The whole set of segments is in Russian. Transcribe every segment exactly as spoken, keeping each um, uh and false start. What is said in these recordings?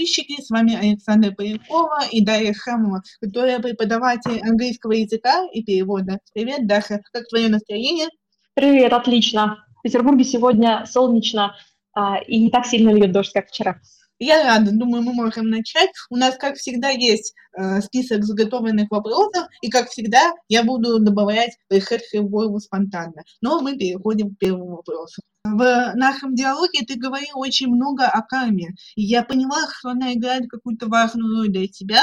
подписчики, с вами Александра Полякова и Дарья Шамова, которая преподаватель английского языка и перевода. Привет, Даша, как твое настроение? Привет, отлично. В Петербурге сегодня солнечно и не так сильно льет дождь, как вчера. Я рада, думаю, мы можем начать. У нас, как всегда, есть э, список заготовленных вопросов, и, как всегда, я буду добавлять пришедшие в голову спонтанно. Но мы переходим к первому вопросу. В нашем диалоге ты говорил очень много о карме, и я поняла, что она играет какую-то важную роль для тебя.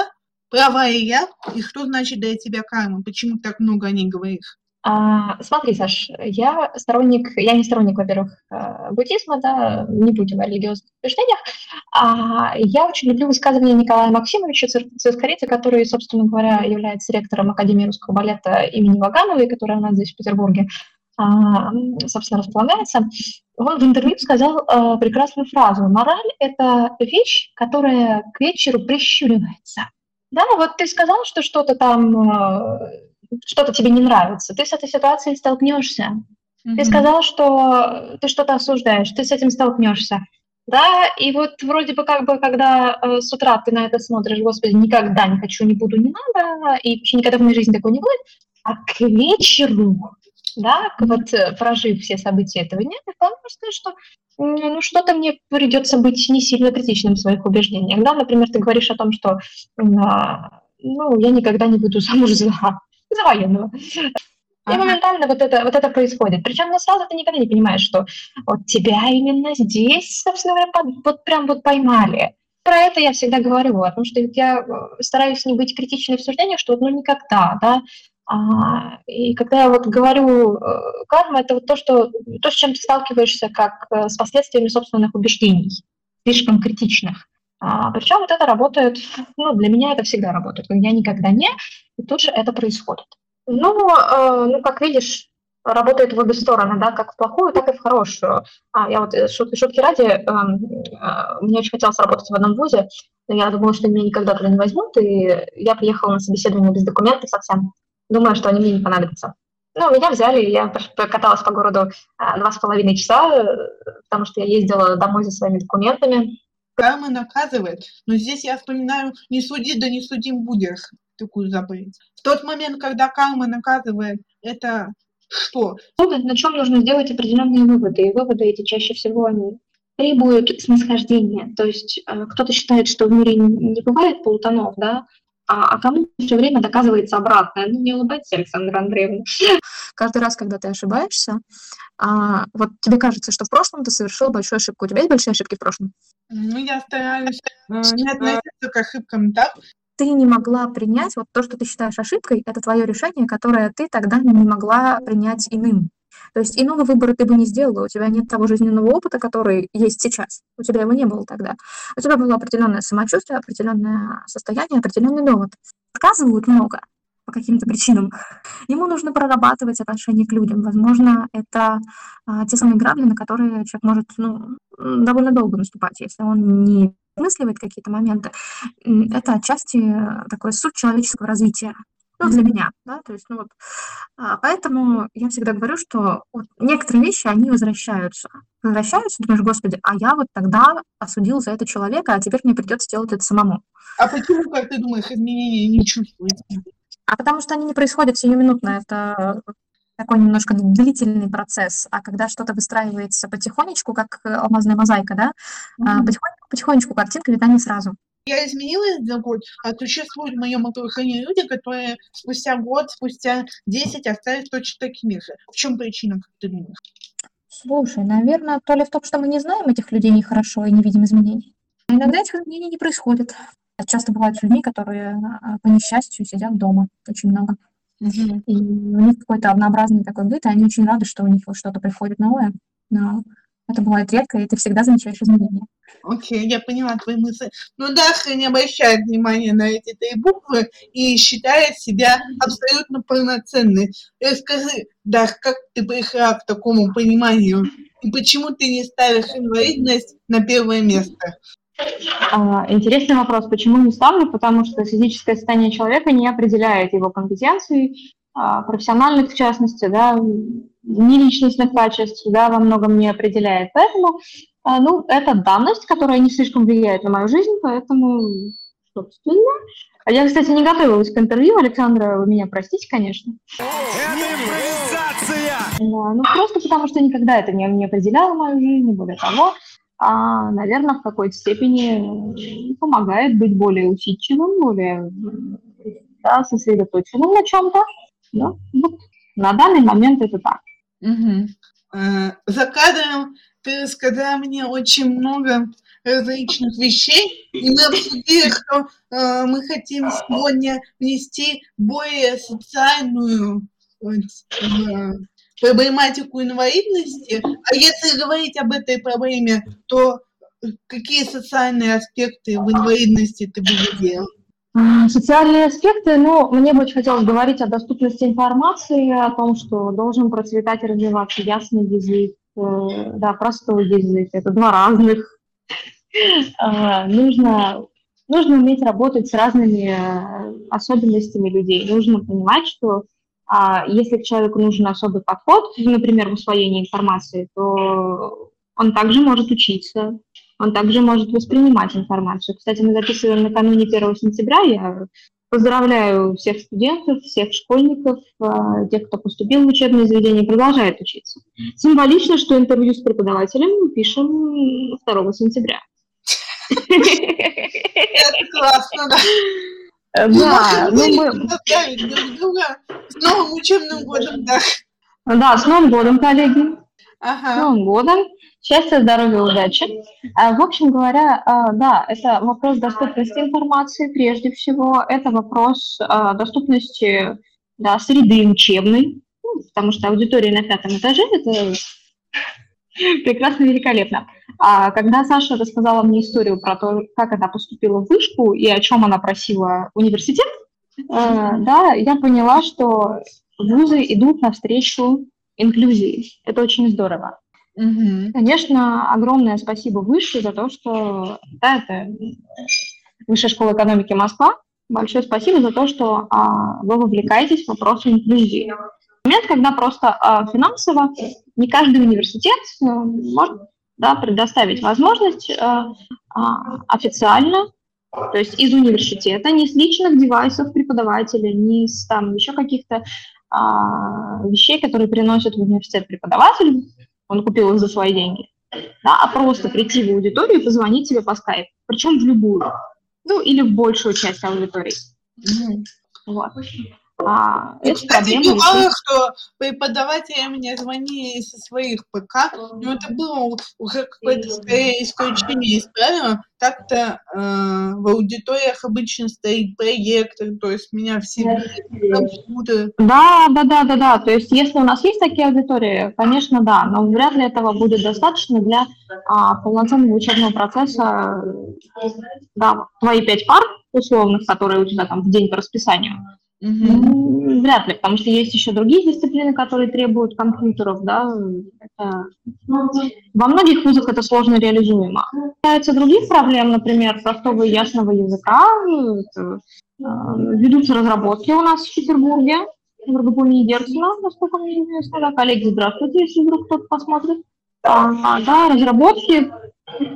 Права ли я? И что значит для тебя карма? Почему так много о ней говоришь? А, смотри, Саш, я сторонник, я не сторонник, во-первых, буддизма, да, не будем о религиозных убеждениях. А, я очень люблю высказывания Николая Максимовича Цорце, который, собственно говоря, является ректором Академии русского балета имени Вагановой, которая у нас здесь в Петербурге, а, собственно, располагается. Он в интервью сказал а, прекрасную фразу: «Мораль – это вещь, которая к вечеру прищуривается». Да, вот ты сказал, что что-то там... что-то тебе не нравится, ты с этой ситуацией столкнешься. Mm-hmm. Ты сказал, что ты что-то осуждаешь, ты с этим столкнешься. Да, и вот вроде бы как бы, когда э, с утра ты на это смотришь, господи, никогда не хочу, не буду, не надо, и вообще никогда в моей жизни такого не будет, а к вечеру, да, mm-hmm. вот прожив все события этого дня, ты вполне сказать, что ну, что-то мне придется быть не сильно критичным в своих убеждениях. Да, например, ты говоришь о том, что ну, я никогда не буду замуж за... за военного. Ага. И моментально вот это, вот это происходит. Причем ну, сразу ты никогда не понимаешь, что вот тебя именно здесь, собственно говоря, под, вот прям вот поймали. Про это я всегда говорю, потому что я стараюсь не быть критичной в суждениях, что ну никогда, да. А, и когда я вот говорю карма, это вот то, что, то, с чем ты сталкиваешься как с последствиями собственных убеждений, слишком критичных. А, причем вот это работает, ну, для меня это всегда работает, я никогда не, и тут же это происходит. Ну, э, ну как видишь, работает в обе стороны, да, как в плохую, так и в хорошую. А, я вот, шутки, шутки ради, э, э, мне очень хотелось работать в одном вузе, но я думала, что меня никогда туда не возьмут, и я приехала на собеседование без документов совсем, думаю, что они мне не понадобятся. Ну, меня взяли, я каталась по городу два с половиной часа, потому что я ездила домой за своими документами. Карма наказывает, но здесь я вспоминаю «не суди, да не судим будешь» такую заповедь. В тот момент, когда карма наказывает, это что? На чем нужно сделать определенные выводы, и выводы эти чаще всего они требуют снисхождения. То есть кто-то считает, что в мире не бывает полутонов, да, а кому все время доказывается обратное. Ну, не улыбайтесь, Александра Андреевна. Каждый раз, когда ты ошибаешься, вот тебе кажется, что в прошлом ты совершил большую ошибку. У тебя есть большие ошибки в прошлом? Ну, я стараюсь не относиться к ошибкам так. Ты не могла принять вот то, что ты считаешь ошибкой, это твое решение, которое ты тогда не могла принять иным. То есть иного выбора ты бы не сделала, у тебя нет того жизненного опыта, который есть сейчас, у тебя его не было тогда. У тебя было определенное самочувствие, определенное состояние, определенный довод. Отказывают много по каким-то причинам. Ему нужно прорабатывать отношение к людям. Возможно, это а, те самые грабли, на которые человек может ну, довольно долго наступать, если он не осмысливает какие-то моменты. Это отчасти такой суть человеческого развития. Ну, для меня, да, то есть, ну вот, поэтому я всегда говорю, что вот некоторые вещи, они возвращаются, возвращаются, думаешь, господи, а я вот тогда осудил за это человека, а теперь мне придется делать это самому. А почему, как ты думаешь, изменения не чувствуются? А потому что они не происходят сиюминутно, это такой немножко длительный процесс, а когда что-то выстраивается потихонечку, как алмазная мозаика, да, mm-hmm. потихонечку, потихонечку картинка видна не сразу. Я изменилась за год, а существуют в моем окружении люди, которые спустя год, спустя десять остались точно такими же. В чем причина, как ты думаешь? Слушай, наверное, то ли в том, что мы не знаем этих людей нехорошо и не видим изменений. Иногда этих изменений не происходит. Часто бывают люди, которые, по несчастью, сидят дома очень много. Угу. И у них какой-то однообразный такой быт, и они очень рады, что у них вот что-то приходит новое. Но... это бывает редко, и ты всегда замечаешь изменения. Окей, okay, я поняла твои мысли. Но Даша не обращает внимания на эти три буквы и считает себя абсолютно полноценной. Расскажи, Даша, как ты пришла к такому пониманию? И почему ты не ставишь инвалидность на первое место? Интересный вопрос. Почему не ставлю? Потому что физическое состояние человека не определяет его компетенции, профессиональных, в частности, да, не личностных качеств, да, во многом не определяет. Поэтому Ну, это данность, которая не слишком влияет на мою жизнь, поэтому, собственно... Я, кстати, не готовилась к интервью, Александра, вы меня простите, конечно. Это импровизация! Да, ну, просто потому что никогда это не, не определяло мою жизнь, более того, а, наверное, в какой-то степени помогает быть более усидчивым, более да, сосредоточенным на чем-то. Да? Вот. На данный момент это так. Угу. За кадром ты рассказала мне очень много различных вещей, и мы обсудили, что э, мы хотим сегодня внести более социальную вот, э, проблематику инвалидности. А если говорить об этой проблеме, то какие социальные аспекты в инвалидности ты бы выделила? Социальные аспекты, ну, мне бы очень хотелось говорить о доступности информации, о том, что должен процветать и развиваться ясный язык, э, да, простой язык, это два разных. Нужно, нужно уметь работать с разными особенностями людей. Нужно понимать, что а, если человеку нужен особый подход, например, в усвоении информации, то он также может учиться, он также может воспринимать информацию. Кстати, мы записываем накануне первого сентября. Я поздравляю всех студентов, всех школьников, тех, кто поступил в учебное заведение, продолжает учиться. Символично, что интервью с преподавателем пишем второго сентября. Это классно, да? Да, ну мы... С новым учебным годом, да? Да, с Новым годом, коллеги. Ага. С Новым годом. Счастья, здоровья, удачи. В общем говоря, да, это вопрос доступности информации прежде всего, это вопрос доступности да, среды учебной, потому что аудитория на пятом этаже – это прекрасно, великолепно. А когда Саша рассказала мне историю про то, как она поступила в вышку и о чем она просила университет, да, я поняла, что вузы идут навстречу инклюзии. Это очень здорово. Угу. Конечно, огромное спасибо Высшей за то, что да, это Высшая школа экономики Москва. Большое спасибо за то, что а, вы вовлекаетесь в вопросы инклюзии. Момент, когда просто а, финансово не каждый университет а, может да, предоставить возможность а, а, официально, то есть из университета, не с личных девайсов преподавателя, не с там еще каких-то а, вещей, которые приносят в университет преподаватель. Он купил их за свои деньги, да, а просто прийти в аудиторию и позвонить тебе по скайпу, причем в любую, ну, или в большую часть аудитории. Mm-hmm. Вот. А, и, кстати, бывало, есть... что преподаватели мне звонили со своих ПК, но это было уже какое-то скорее исключение из правила. Так-то э, в аудиториях обычно стоит проектор, то есть меня все компьютеры. Да, да, да, да, да. То есть, если у нас есть такие аудитории, конечно, да, но вряд ли этого будет достаточно для а, полноценного учебного процесса. Да, твои пять пар условных, которые у тебя там в день по расписанию. Mm-hmm. Вряд ли, потому что есть еще другие дисциплины, которые требуют компьютеров, да, это... во многих вузах это сложно реализуемо. Касается других проблем, например, простого и ясного языка, это... ведутся разработки у нас в Петербурге, в Рогополине и Герцена, насколько мне известно, да, коллеги, здравствуйте, если вдруг кто-то посмотрит, а, да, разработки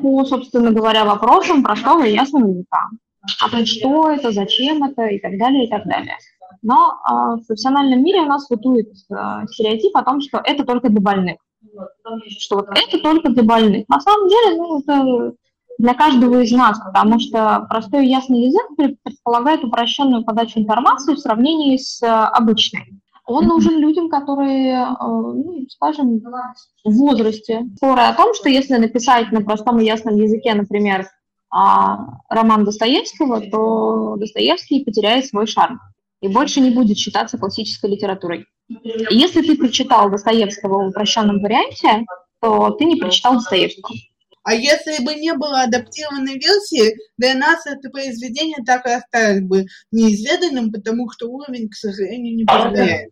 по, собственно говоря, вопросам простого и ясного языка. А то что это, зачем это и так далее, и так далее. Но э, в профессиональном мире у нас бытует э, стереотип о том, что это только для больных. Что вот это только для больных. На самом деле, ну, это для каждого из нас, потому что простой и ясный язык предполагает упрощенную подачу информации в сравнении с э, обычной. Он нужен людям, которые, э, ну, скажем, в возрасте. Споры о том, что если написать на простом и ясном языке, например, А роман Достоевского, то Достоевский потеряет свой шарм и больше не будет считаться классической литературой. И если ты прочитал Достоевского в упрощенном варианте, то ты не прочитал Достоевского. А если бы не было адаптированной версии, для нас это произведение так и осталось бы неизведанным, потому что уровень, к сожалению, не позволяет.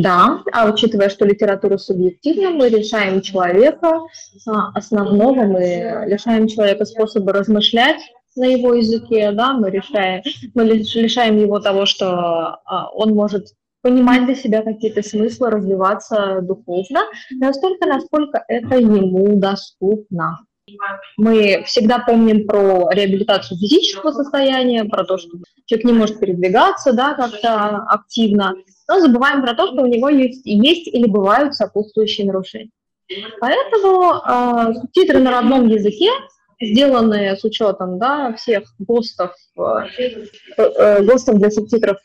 Да, а учитывая, что литература субъективна, мы лишаем человека основного, мы лишаем человека способа размышлять на его языке, да, мы, решаем, мы лишаем его того, что он может понимать для себя какие-то смыслы, развиваться духовно, настолько, насколько это ему доступно. Мы всегда помним про реабилитацию физического состояния, про то, что человек не может передвигаться, да, как-то активно, но забываем про то, что у него есть, есть или бывают сопутствующие нарушения. Поэтому э, субтитры на родном языке, сделанные с учетом, да, всех ГОСТов, э, ГОСТов для субтитров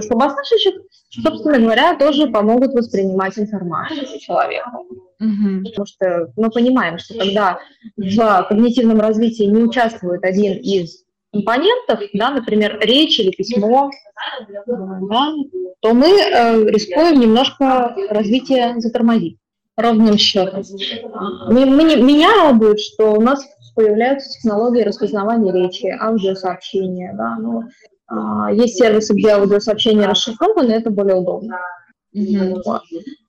слабослышащих, собственно говоря, тоже помогут воспринимать информацию человеку. Mm-hmm. Потому что мы понимаем, что когда в когнитивном развитии не участвует один из компонентов, да, например, речь или письмо, да, то мы э, рискуем немножко развитие затормозить. Ровным счетом. Меня радует, что у нас появляются технологии распознавания речи, аудиосообщения. Да, ну, а, есть сервисы, где аудиосообщения расшифрованы, это более удобно. Mm-hmm. Вот.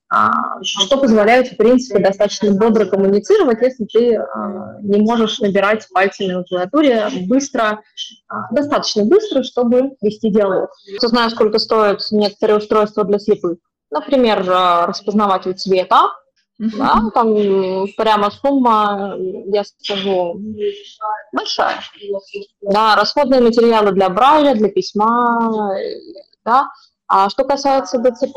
а, что позволяет, в принципе, достаточно бодро коммуницировать, если ты а, не можешь набирать пальцами на клавиатуре быстро, а, достаточно быстро, чтобы вести диалог. Ты знаешь, сколько стоят некоторые устройства для слепых? Например, распознаватель цвета. Mm-hmm. Да, там прямо сумма, я скажу, большая. Да, расходные материалы для брайля, для письма. Да. А что касается ДЦП,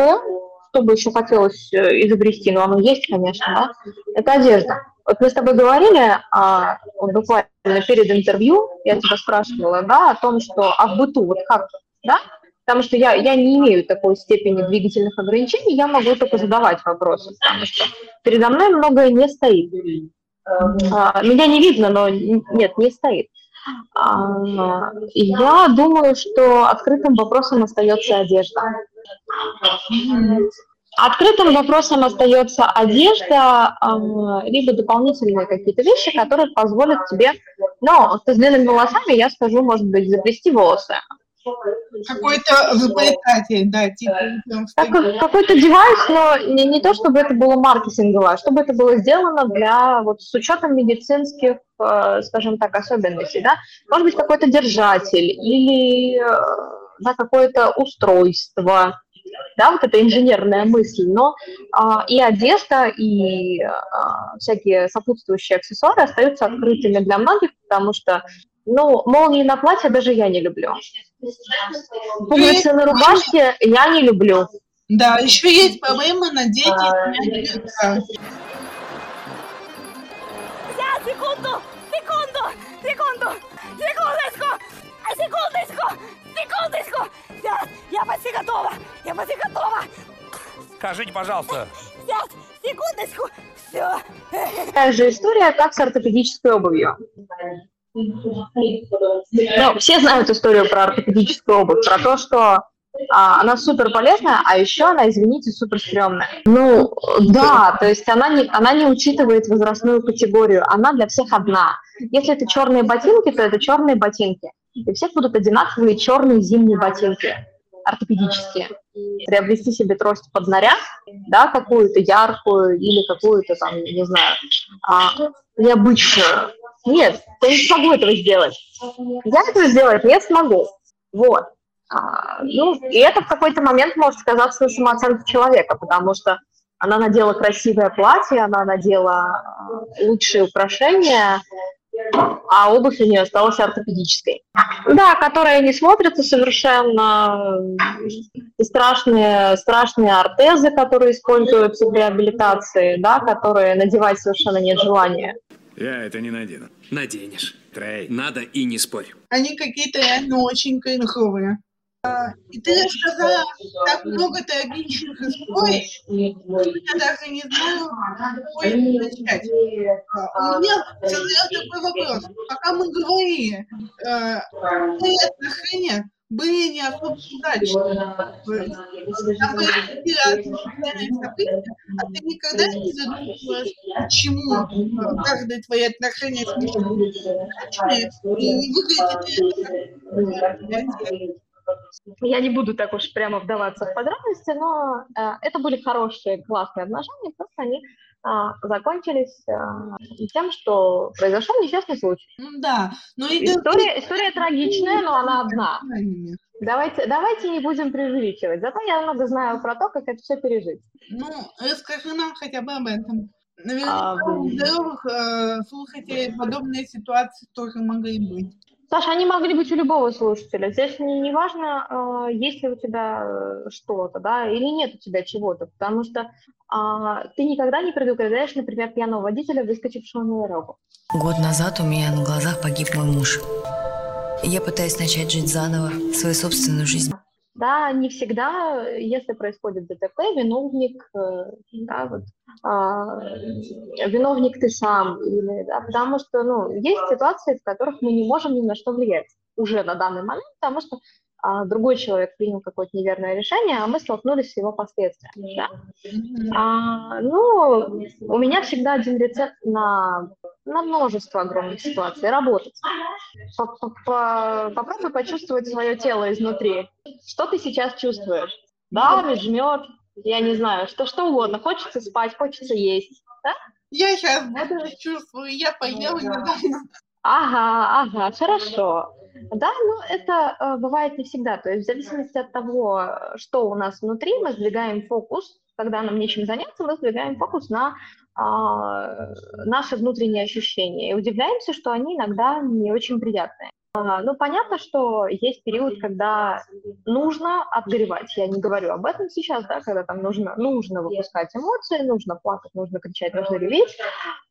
что бы еще хотелось изобрести, но оно есть, конечно, да, это одежда. Вот мы с тобой говорили а, буквально перед интервью, я тебя спрашивала, да, о том, что а в быту вот как, да? Потому что я, я не имею такой степени двигательных ограничений, я могу только задавать вопросы, потому что передо мной многое не стоит. А, меня не видно, но нет, не стоит. А, я думаю, что открытым вопросом остается одежда. Открытым вопросом остается одежда, либо дополнительные какие-то вещи, которые позволят тебе, ну, с длинными волосами, я скажу, может быть, заплести волосы. Какой-то выплетатель, да, типа. Так, какой-то девайс, но не, не то, чтобы это было маркетинговое, а чтобы это было сделано для, вот, с учетом медицинских, скажем так, особенностей, да. Может быть, какой-то держатель или, да, какое-то устройство, да, вот это инженерная мысль, но а, и одежда, и а, всякие сопутствующие аксессуары остаются открытыми для многих, потому что, ну, молнии на платье даже я не люблю. Пуговицы на рубашке я не люблю. Да, еще есть по-моему на дети. Секунду, секунду, секунду, секундочку, секундочку, секундочку. Я почти готова, я почти готова. Скажите, пожалуйста. Сейчас, секундочку, все. Такая же история, как с ортопедической обувью. Ну, все знают историю про ортопедическую обувь, про то, что а, она супер полезная, а еще она, извините, супер стрёмная. Ну, да, то есть она не, она не учитывает возрастную категорию, она для всех одна. Если это черные ботинки, то это черные ботинки. И все будут одинаковые черные зимние ботинки, ортопедические. Приобрести себе трость под наряд, да, какую-то яркую или какую-то там, не знаю, а, необычную. Нет, я не смогу этого сделать. Я этого сделать не смогу. Вот. А, ну, и это в какой-то момент может сказаться на самооценке человека, потому что она надела красивое платье, она надела лучшие украшения, а обувь у нее осталась ортопедической. Да, которая не смотрится совершенно. Страшные, страшные ортезы, которые используются в реабилитации, да, которые надевать совершенно нет желания. Я это не надену. Наденешь. Трей. Надо и не спорь. Они какие-то реально очень кайфовые. А, и ты рассказала так много трагичных историй, что я даже не знаю, какой начать. А, у меня задал такой вопрос. Пока мы говорили, а, мои отношения были не особо удачными. Там были разные события, а ты никогда не задумывалась, почему каждые твои отношения с ним удачные и не выглядит это. Я не буду так уж прямо вдаваться в подробности, но э, это были хорошие, классные отношения, просто они э, закончились э, тем, что произошел несчастный случай. Да, но и история, история трагичная, но она одна. Давайте, давайте не будем преувеличивать, зато я много знаю про то, как это все пережить. Ну, расскажи нам хотя бы об этом. Наверняка а, у здоровых э, слушателей подобные ситуации тоже могли быть. Саша, они могли быть у любого слушателя. Здесь не, не важно, э, есть ли у тебя что-то, да, или нет у тебя чего-то, потому что э, ты никогда не предупреждаешь, например, пьяного водителя, выскочившего на дорогу. Год назад у меня на глазах погиб мой муж. Я пытаюсь начать жить заново, свою собственную жизнь. Да, не всегда, если происходит ДТП, виновник, да, вот, а, виновник ты сам, или, да, потому что, ну, есть ситуации, в которых мы не можем ни на что влиять уже на данный момент, потому что а, другой человек принял какое-то неверное решение, а мы столкнулись с его последствиями. Да? А, ну, у меня всегда один рецепт на... на множество огромных ситуаций, работать. Попробуй почувствовать свое тело изнутри. Что ты сейчас чувствуешь? Да, жмет, я не знаю, что, что угодно. Хочется спать, хочется есть. Да? Я сейчас буду чувствую, я поела. Да. Ага, ага, хорошо. Да, но это э, бывает не всегда. То есть в зависимости от того, что у нас внутри, мы сдвигаем фокус. Когда нам нечем заняться, мы сдвигаем фокус на а, наши внутренние ощущения и удивляемся, что они иногда не очень приятные. А, ну, понятно, что есть период, когда нужно отгоревать. Я не говорю об этом сейчас, да, когда там нужно, нужно выпускать эмоции, нужно плакать, нужно кричать, нужно реветь.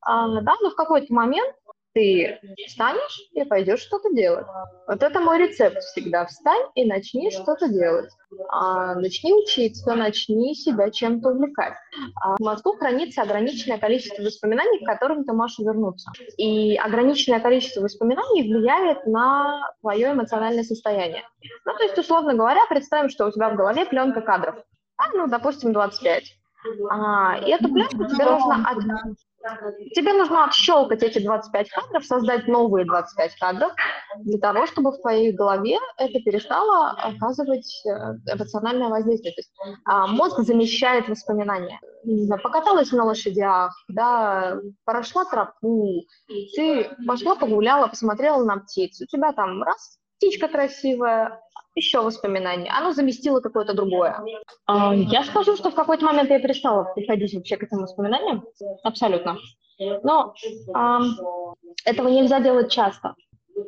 А, да, но в какой-то момент ты встанешь и пойдешь что-то делать. Вот это мой рецепт всегда. Встань и начни что-то делать. А, начни учиться, начни себя чем-то увлекать. А в мозгу хранится ограниченное количество воспоминаний, к которым ты можешь вернуться. И ограниченное количество воспоминаний влияет на твое эмоциональное состояние. Ну, то есть, условно говоря, представим, что у тебя в голове пленка кадров. А, ну, допустим, двадцать пять. А, и эту пленку тебе нужно... От... Тебе нужно отщелкать эти двадцать пять кадров, создать новые двадцать пять кадров, для того, чтобы в твоей голове это перестало оказывать эмоциональное воздействие. То есть а, мозг замещает воспоминания. Не знаю, покаталась на лошадях, да, прошла тропу, ты пошла погуляла, посмотрела на птицу, у тебя там раз, птичка красивая, еще воспоминание, оно заместило какое-то другое. Я скажу, что в какой-то момент я перестала приходить вообще к этим воспоминаниям, абсолютно. Но а, этого нельзя делать часто.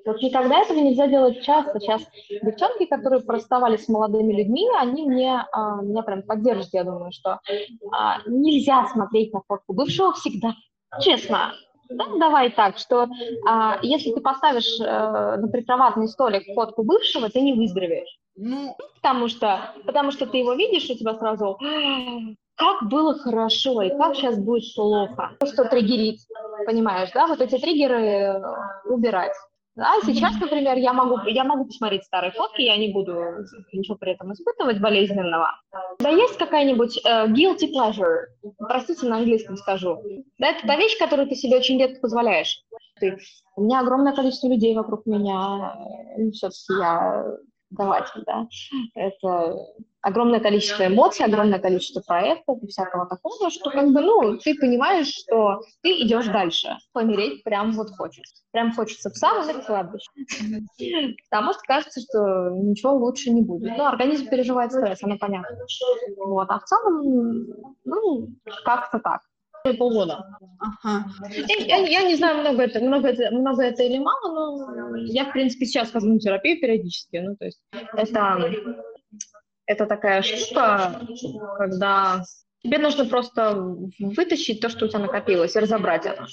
Вот никогда этого нельзя делать часто. Сейчас девчонки, которые простовали с молодыми людьми, они мне, а, меня прям поддержат, я думаю, что а, нельзя смотреть на фотку бывшего всегда, честно. Да, давай так, что а, если ты поставишь а, на прикроватный столик фотку бывшего, ты не выздоровеешь. Ну, потому что, потому что ты его видишь, у тебя сразу как было хорошо и как сейчас будет плохо. Что триггерить, понимаешь, да? Вот эти триггеры убирать. А сейчас, например, я могу, я могу посмотреть старые фотки, я не буду ничего при этом испытывать болезненного. Да есть какая-нибудь uh, guilty pleasure, простите, на английском скажу. Да, это та вещь, которую ты себе очень редко позволяешь. Ты, у меня огромное количество людей вокруг меня, ну, все-таки я даватель, да. Это огромное количество эмоций, огромное количество проектов и всякого такого, что как бы, ну, ты понимаешь, что ты идешь дальше. Помереть прям вот хочется. Прям хочется в самом кладбище. Потому что кажется, что ничего лучше не будет. Ну, организм переживает стресс, оно понятно. Вот, а в целом, ну, как-то так. Полгода. Ага. Я, я, я не знаю, много это, много, это, много это или мало, но я, в принципе, сейчас хожу на терапию периодически. Ну, то есть это, это такая штука, когда тебе нужно просто вытащить то, что у тебя накопилось, и разобрать это.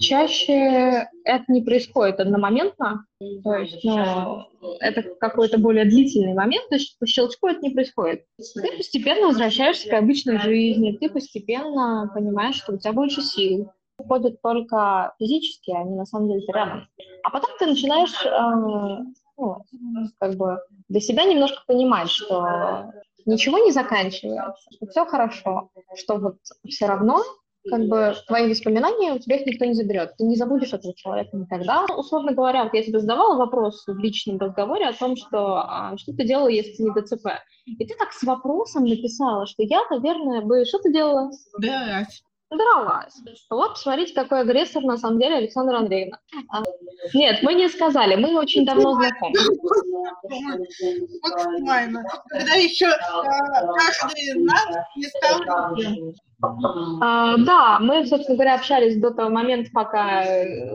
Чаще это не происходит одномоментно, то есть, ну, это какой-то более длительный момент, то есть по щелчку это не происходит. Ты постепенно возвращаешься к обычной жизни, ты постепенно понимаешь, что у тебя больше сил. Уходят только физические, они на самом деле рядом. А потом ты начинаешь э, ну, как бы для себя немножко понимать, что ничего не заканчивается, что все хорошо, что вот все равно как бы твои воспоминания, у тебя их никто не заберет. Ты не забудешь этого человека никогда. Условно говоря, вот я тебе задавала вопрос в личном разговоре о том, что а, что ты делала, если не ДЦП. И ты так с вопросом написала, что я, наверное, бы... Что ты делала? Да. подралась. Вот, посмотрите, какой агрессор на самом деле Александра Андреевна. А, нет, мы не сказали, мы очень давно знакомы. Когда еще каждый нас не стал... А, да, мы, собственно говоря, общались до того момента, пока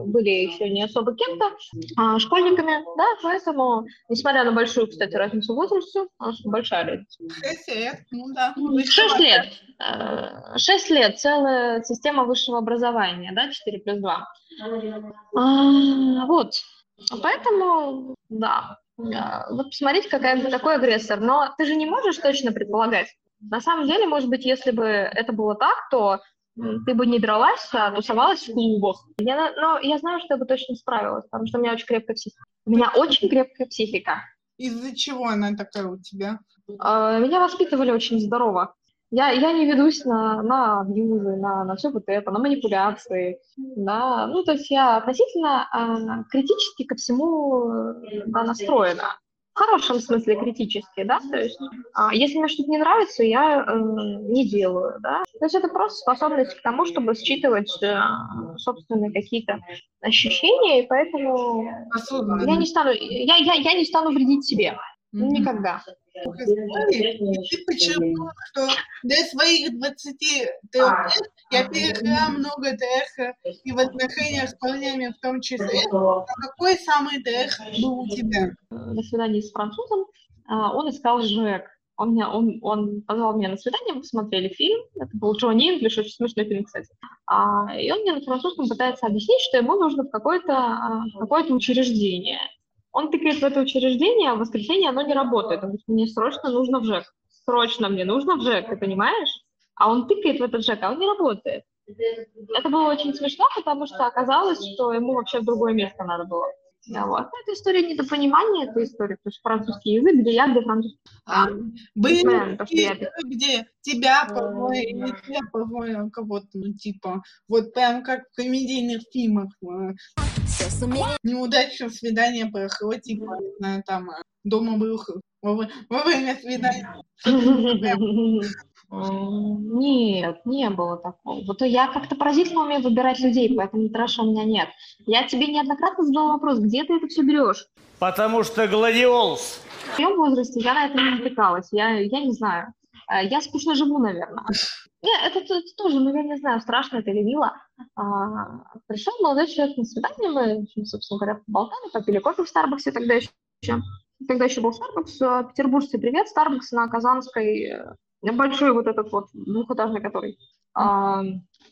были еще не особо кем-то, а, школьниками, да, поэтому, несмотря на большую, кстати, разницу в возрасте, большая разница. Шесть лет, ну да. Шесть лет, шесть лет, целая система высшего образования, да, четыре плюс два. А, вот, поэтому, да, вот посмотрите, какая, какой агрессор, но ты же не можешь точно предполагать. На самом деле, может быть, если бы это было так, то ты бы не дралась, а тусовалась в клубах. Я, но я знаю, что я бы точно справилась, потому что у меня очень крепкая психика. У меня очень крепкая психика. Из-за чего она такая у тебя? Меня воспитывали очень здорово. Я, я не ведусь на, на абьюзы, на, на все вот это, на манипуляции. На, ну, то есть я относительно а, критически ко всему да, настроена. В хорошем смысле критически, да, то есть а, если мне что-то не нравится, я э, не делаю, да, то есть это просто способность к тому, чтобы считывать э, собственные какие-то ощущения, и поэтому Особенно. я не стану, я, я, я не стану вредить себе, mm-hmm. никогда. Ты почему, что до своих двадцати лет я пережила много трехов и в отношениях с парнями в том числе. Какой самый трех был у тебя? На свидании с французом он искал ЖЭК. Он, меня, он, он позвал меня на свидание, мы посмотрели фильм, это был Джонни Инглиш, очень смешной фильм, кстати. А, и он мне на французском пытается объяснить, что ему нужно в какое-то, в какое-то учреждение. Он тыкает в это учреждение, а в воскресенье оно не работает. Он говорит, мне срочно нужно в ЖЭК. Срочно мне нужно в ЖЭК, ты понимаешь? А он тыкает в этот ЖЭК, а он не работает. Это было очень смешно, потому что оказалось, что ему вообще в другое место надо было. Да, вот. Это история недопонимания, это история, потому что французский язык, где я, где французский. А, были знаю, то, я... где тебя побои, не тебя побои, а кого-то, ну типа, вот прям как в комедийных фильмах. Неудачное свидание прошло, типа, не знаю, там, дома был во время свидания. Нет, не было такого. Вот я как-то поразительно умею выбирать людей, поэтому трэша у меня нет. Я тебе неоднократно задала вопрос, где ты это все берешь? Потому что гладиолус. В моем возрасте я на это не натыкалась, я, я не знаю. Я скучно живу, наверное. Нет, это, это, это тоже, ну я не знаю, страшно это или мило. А, пришел молодой человек на свидание, мы, собственно говоря, поболтали, попили кофе в Старбаксе тогда еще. Тогда еще был Starbucks, петербуржцы, привет, Starbucks на Казанской... Большой вот этот вот, двухэтажный который. А,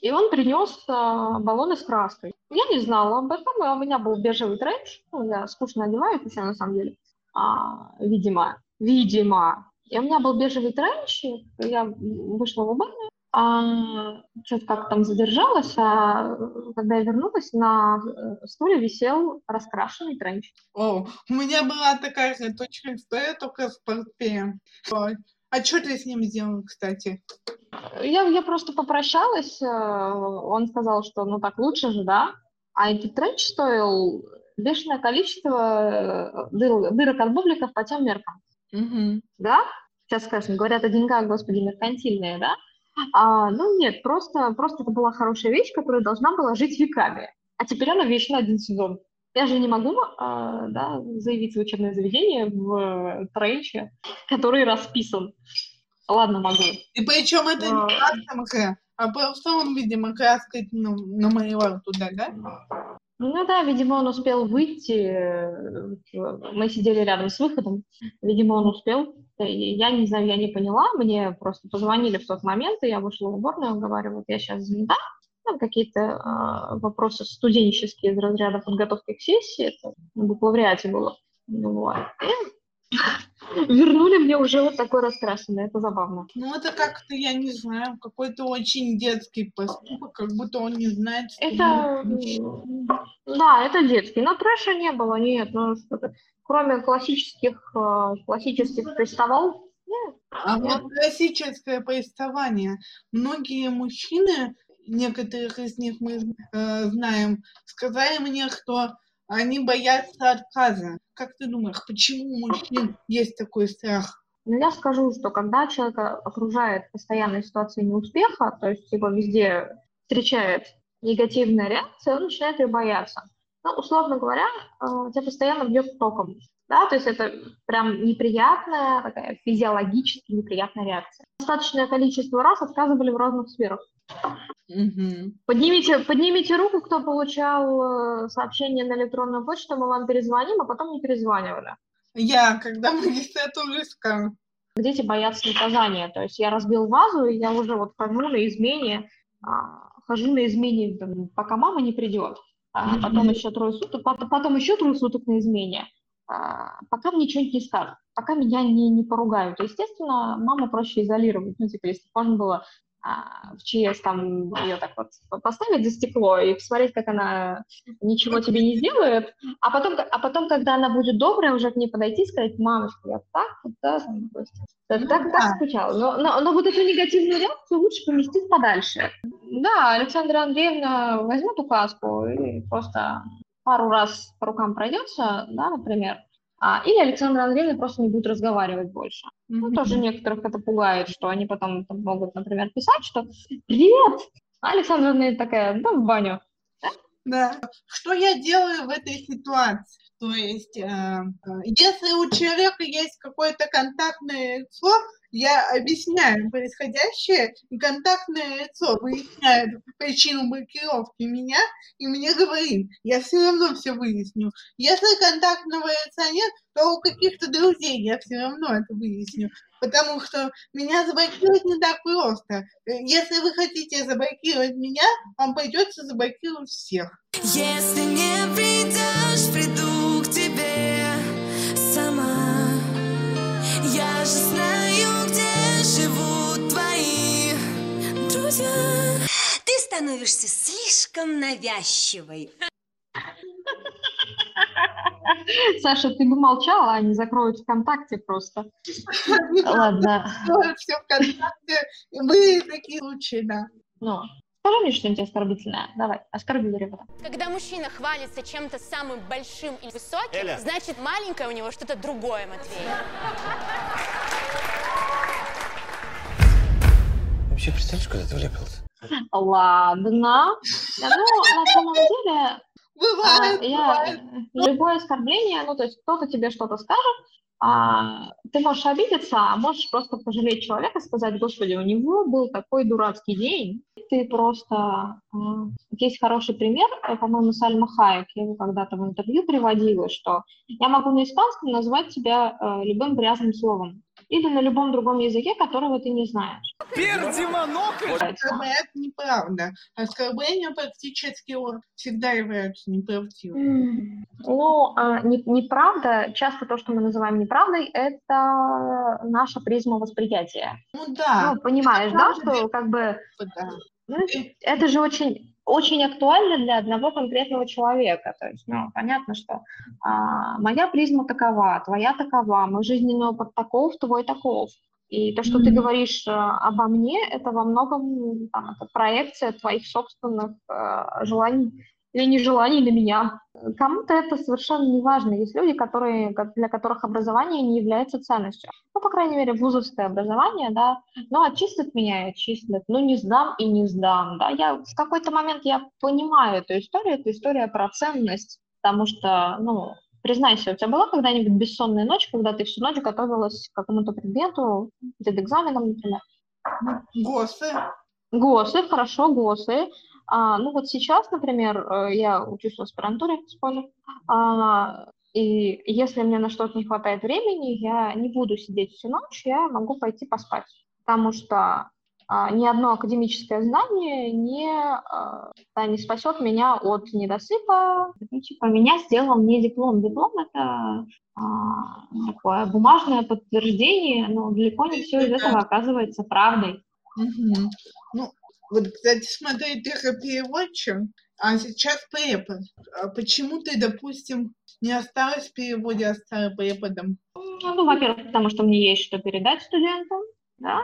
и он принес а, баллоны с краской. Я не знала об этом, у меня был бежевый тренч. Ну, я скучно одеваюсь, все на самом деле. А, видимо, видимо. И у меня был бежевый тренч, я вышла в уборную, а, что-то как там задержалась, а когда я вернулась, на стуле висел раскрашенный тренч. О, у меня была такая же точка история, только с портфелем. А что ты с ним сделала, кстати? Я, я просто попрощалась. Он сказал, что ну так лучше же, да? А этот тренч стоил бешеное количество дыр, дырок от бубликов по тем меркам. Угу. Да? Сейчас, конечно, говорят о деньгах, господи, меркантильные, да? А, ну нет, просто, просто это была хорошая вещь, которая должна была жить веками. А теперь она вещь на один сезон. Я же не могу а, да, заявить в учебное заведение в тренче, который расписан. Ладно, могу. И причем это а... не краска, а просто он, видимо, краской ну, намалевал туда, да? Ну да, видимо, он успел выйти. Мы сидели рядом с выходом. Видимо, он успел. Я не знаю, я не поняла. Мне просто позвонили в тот момент, и я вышла в уборную, говорю, вот я сейчас занята. Какие-то э, вопросы студенческие из разряда подготовки к сессии, это в бакалавриате было. Вот. Вернули мне уже вот такой раскрашенный, это забавно. Ну это как-то, я не знаю, какой-то очень детский поступок, как будто он не знает, что... Это... Да, это детский, но трэша не было, нет, ну что-то, кроме классических, классических приставал. Нет. А нет. Вот классическое приставание. Многие мужчины... Некоторых из них мы э, знаем, сказали мне, что они боятся отказа. Как ты думаешь, почему у мужчин есть такой страх? Ну, я скажу, что когда человека окружает постоянная ситуация неуспеха, то есть его везде встречает негативная реакция, он начинает ее бояться. Ну, условно говоря, тебя постоянно бьет током. Да? То есть это прям неприятная, такая физиологически неприятная реакция. Достаточное количество раз отказывали в разных сферах. Mm-hmm. Поднимите, поднимите руку, кто получал сообщение на электронную почту, мы вам перезвоним, а потом не перезванивали. Я, когда магистратуру скажу. Дети боятся наказания. То есть я разбил вазу, и я уже вот хожу на измене, хожу на измене, пока мама не придет. Mm-hmm. Потом еще трое суток, потом еще трое суток на измене, пока мне что-нибудь не скажут, пока меня не, не поругают. Естественно, маму проще изолировать. Ну, типа, если можно было а, в ЧС там ее так вот поставить за стекло и посмотреть, как она ничего тебе не сделает, а потом, а потом когда она будет добрая, уже к ней подойти и сказать: мамочка, я так, да, так, так, так скучала. Но, но, но вот эту негативную реакцию лучше поместить подальше. Да, Александра Андреевна возьмет указку и просто пару раз по рукам пройдется, да, например, а, или Александра Андреевна просто не будет разговаривать больше. Mm-hmm. Ну, тоже некоторых это пугает, что они потом там, могут, например, писать, что «Привет!» а Александра Андреевна такая: «Да, в баню». Да? Да. Что я делаю в этой ситуации? То есть, э, если у человека есть какое-то контактное лицо, я объясняю происходящее, и контактное лицо выясняет причину блокировки меня, и мне говорит: я все равно все выясню. Если контактного лица нет, то у каких-то друзей я все равно это выясню, потому что меня заблокировать не так просто. Если вы хотите заблокировать меня, вам придется заблокировать всех. Если не придешь, приду к тебе сама. Я же знаю, где живут твои друзья. Ты становишься слишком навязчивой. Саша, ты бы молчала, они закроют ВКонтакте просто. Ладно. Все ВКонтакте. Были такие случаи, да. Ну, скажи мне что-нибудь оскорбительное. Давай, оскорбили ребята. Когда мужчина хвалится чем-то самым большим и высоким, Эля, значит, маленькое у него что-то другое, Матвей. Вообще, представляешь, куда ты влепился? Ладно. Ну, на самом деле... Бывает, а, бывает. Я, любое оскорбление, ну, то есть кто-то тебе что-то скажет, а, ты можешь обидеться, а можешь просто пожалеть человека, сказать: господи, у него был такой дурацкий день. Ты просто... Есть хороший пример, по-моему, Сальма Хайек, я его когда-то в интервью приводила, что я могу на испанском назвать тебя любым грязным словом или на любом другом языке, которого ты не знаешь. Пердемоноколь! Это неправда. Оскорбления практически всегда являются неправдивыми. Ну, а, не, неправда, часто то, что мы называем неправдой, это наша призма восприятия. Ну да. Ну, понимаешь, да, что как бы... Да. Ну, это же очень, очень актуально для одного конкретного человека. То есть, ну, понятно, что а, моя призма такова, твоя такова, мой жизненный опыт таков, твой таков. И то, что mm-hmm. ты говоришь а, обо мне, это во многом там, это проекция твоих собственных а, желаний или нежеланий для меня. Кому-то это совершенно не важно. Есть люди, которые, для которых образование не является ценностью. Ну, по крайней мере, вузовское образование, да. Ну, отчислят меня и отчислят. Ну, не сдам и не сдам, да. Я в какой-то момент я понимаю эту историю, это история про ценность, потому что, ну, признайся, у тебя была когда-нибудь бессонная ночь, когда ты всю ночь готовилась к какому-то предмету, перед экзаменом, например? ГОСы. ГОСы, хорошо, ГОСы. А, ну вот сейчас, например, я учусь в аспирантуре, спойлер, а, и если мне на что-то не хватает времени, я не буду сидеть всю ночь, я могу пойти поспать, потому что а, ни одно академическое знание не, а, да, не спасет меня от недосыпа, ну, типа, меня сделал мне диплом. Диплом — это а, такое бумажное подтверждение, но далеко не все из этого оказывается правдой. Угу. Ну, вот, кстати, смотри, ты же переводчик, а сейчас препод. Почему ты, допустим, не осталась в переводе, а стала преподом? Ну, во-первых, потому что мне есть что передать студентам, да.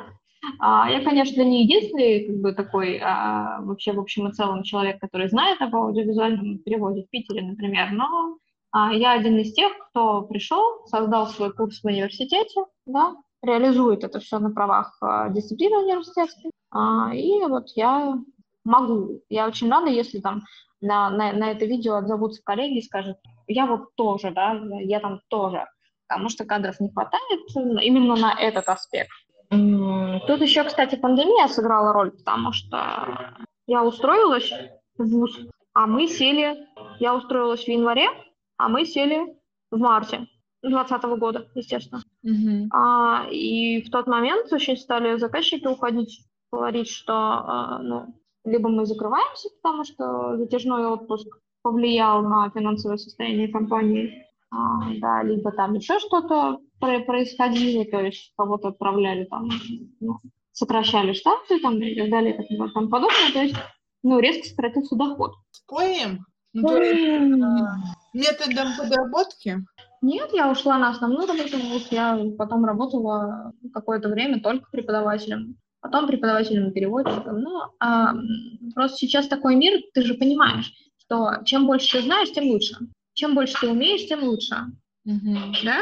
А, я, конечно, не единственный как бы, такой а, вообще в общем и целом человек, который знает об аудиовизуальном переводе в Питере, например, но а, я один из тех, кто пришел, создал свой курс в университете, да, реализует это все на правах дисциплины университетской. А, и вот я могу. Я очень рада, если там на, на, на это видео отзовутся коллеги и скажут, я вот тоже, да, я там тоже. Потому что кадров не хватает именно на этот аспект. Тут еще, кстати, пандемия сыграла роль, потому что я устроилась в вуз, а мы сели, я устроилась в январе, а мы сели в марте двадцатого года, естественно. Mm-hmm. А, и в тот момент очень стали заказчики уходить, говорить, что ну, либо мы закрываемся, потому что затяжной отпуск повлиял на финансовое состояние компании, а, да, либо там еще что-то происходило, то есть кого-то отправляли, там, ну, сокращали штаты там, и так далее, и тому подобное, то есть ну, резко сократился доход. Спорим? Ну, то есть, методом подработки? Нет, я ушла на основную работу, я потом работала какое-то время только преподавателем, потом преподавателем и переводчиком. Ну, а, просто сейчас такой мир, ты же понимаешь, что чем больше ты знаешь, тем лучше. Чем больше ты умеешь, тем лучше. Угу. Да?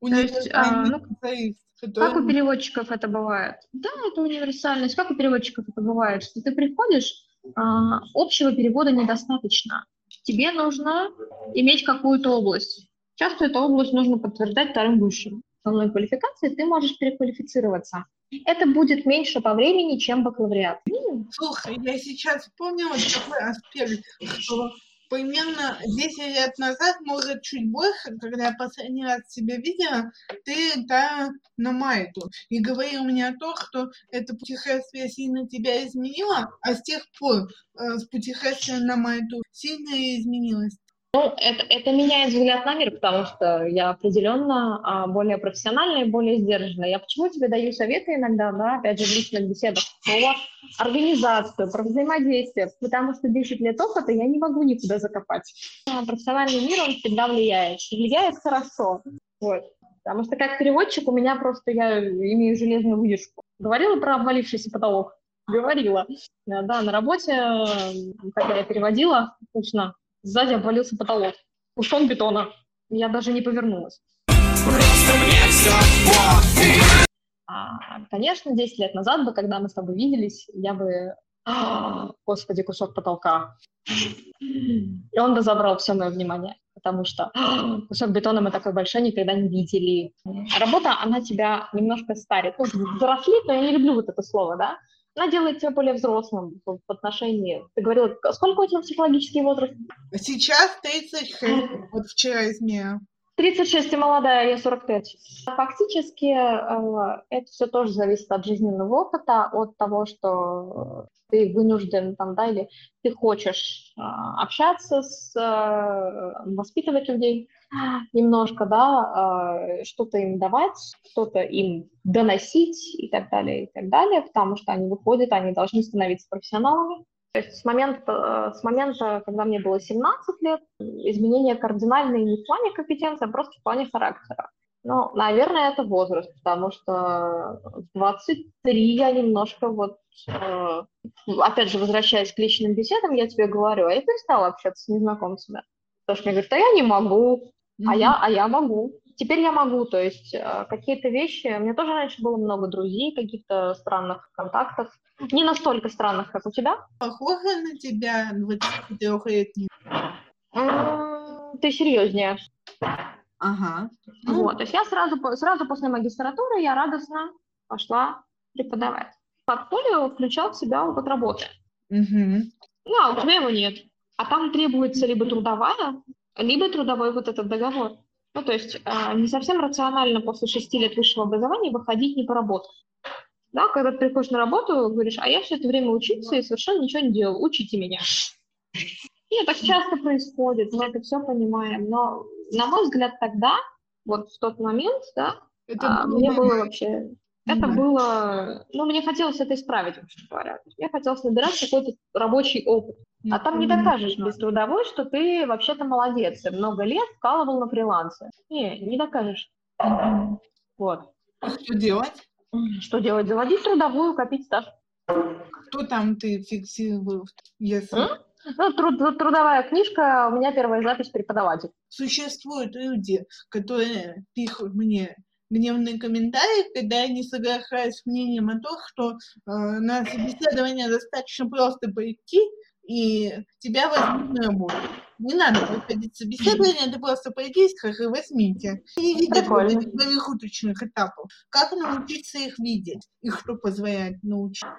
У То есть, а, ну, который... Как у переводчиков это бывает? Да, это универсальность. Как у переводчиков это бывает? Что ты приходишь, а, общего перевода недостаточно. Тебе нужно иметь какую-то область. Часто эту область нужно подтверждать вторым высшим. В основной квалификации ты можешь переквалифицироваться. Это будет меньше по времени, чем бакалавриат. Слушай, я сейчас вспомнила такой аспект, что примерно десять лет назад, может, чуть больше, когда я последний раз тебя видела, ты, да, на Майту. И говорил мне о том, что это путешествие сильно тебя изменило, а с тех пор э, с путешествием на Майту сильно изменилось. Ну, это, это меняет взгляд на мир, потому что я определенно более профессиональная и более сдержанная. Я почему тебе даю советы иногда, да, опять же, в личных беседах, про организацию, про взаимодействие, потому что десять лет опыта я не могу никуда закопать. Профессиональный мир, он всегда влияет. Влияет хорошо, вот. Потому что как переводчик у меня просто, я имею железную выдержку. Говорила про обвалившийся потолок? Говорила. Да, на работе, когда я переводила, вкусно. Сзади обвалился потолок. Кусок бетона. Я даже не повернулась. Просто мне все пофиг. А, конечно, десять лет назад бы, когда мы с тобой виделись, я бы... А, господи, кусок потолка. И он бы забрал все мое внимание. Потому что а, кусок бетона мы такой большой никогда не видели. Работа, она тебя немножко старит. Ну, взрослит, но я не люблю вот это слово, да? Она делает тебя более взрослым в отношении... Ты говорила, сколько у тебя психологический возраст? Сейчас тридцать шесть, вот вчера измерила. тридцать шесть, ты молодая, я сорок пять. Фактически это все тоже зависит от жизненного опыта, от того, что ты вынужден, там, да, или ты хочешь общаться, с, воспитывать людей немножко, да, что-то им давать, что-то им доносить и так далее, и так далее, потому что они выходят, они должны становиться профессионалами. То есть с момента, с момента, когда мне было семнадцать лет, изменения кардинальные не в плане компетенции, а просто в плане характера. Ну, наверное, это возраст, потому что в двадцать три я немножко вот, опять же, возвращаясь к личным беседам, я тебе говорю, а я перестала общаться с незнакомцами. Потому что мне говорят, а я не могу, mm-hmm. а, я, а я могу. Теперь я могу, то есть какие-то вещи... У меня тоже раньше было много друзей, каких-то странных контактов. Не настолько странных, как у тебя. Похоже на тебя двадцатитрёхлетний. Ты серьезнее. Ага. Вот, то есть я сразу, сразу после магистратуры я радостно пошла преподавать. Портфолио включал в себя опыт работы. Угу. Ну, а у тебя его нет. А там требуется либо трудовая, либо трудовой вот этот договор. Ну, то есть э, не совсем рационально после шести лет высшего образования выходить не поработать. Да, когда ты приходишь на работу, говоришь, а я все это время учился и совершенно ничего не делал, учите меня. И это часто происходит, мы это все понимаем. Но, на мой взгляд, тогда, вот в тот момент, да, это а, было... мне было вообще... Это было... Ну, мне хотелось это исправить, вообще говоря. Мне хотелось набирать какой-то рабочий опыт. А там не докажешь без трудовой, что ты вообще-то молодец. Ты много лет вкалывал на фрилансе. Не, не докажешь. Вот. А что делать? Что делать? Заводить трудовую, копить стаж. Кто там ты фиксировал? Если... Ну, труд, трудовая книжка, у меня первая запись преподаватель. Существуют люди, которые пишут мне гневные комментарии, когда я не соглашаюсь с мнением о том, что э, на собеседование достаточно просто пойти, и тебя возьмут на работу. Не надо проходить собеседование, это просто пойди, и возьмите. И видят промежуточных этапов. Как научиться их видеть? И что позволяет научиться?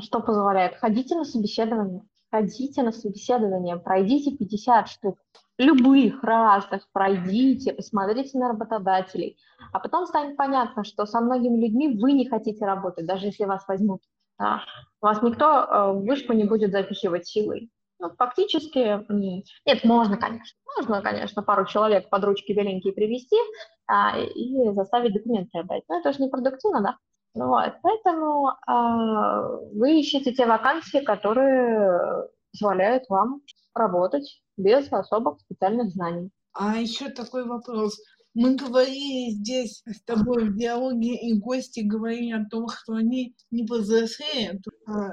Что позволяет? Ходите на собеседование. Ходите на собеседование, пройдите пятьдесят штук. Любых разных пройдите, посмотрите на работодателей. А потом станет понятно, что со многими людьми вы не хотите работать, даже если вас возьмут. Да. Вас никто в вышку не будет запихивать силой. Ну, фактически, нет, можно, конечно. Можно, конечно, пару человек под ручки беленькие привести а, и заставить документы отдать. Но это же непродуктивно, да? Вот. Поэтому а, вы ищете те вакансии, которые позволяют вам работать без особых специальных знаний. А еще такой вопрос. Мы говорили здесь с тобой в диалоге, и гости говорили о том, что они не повзрослеют.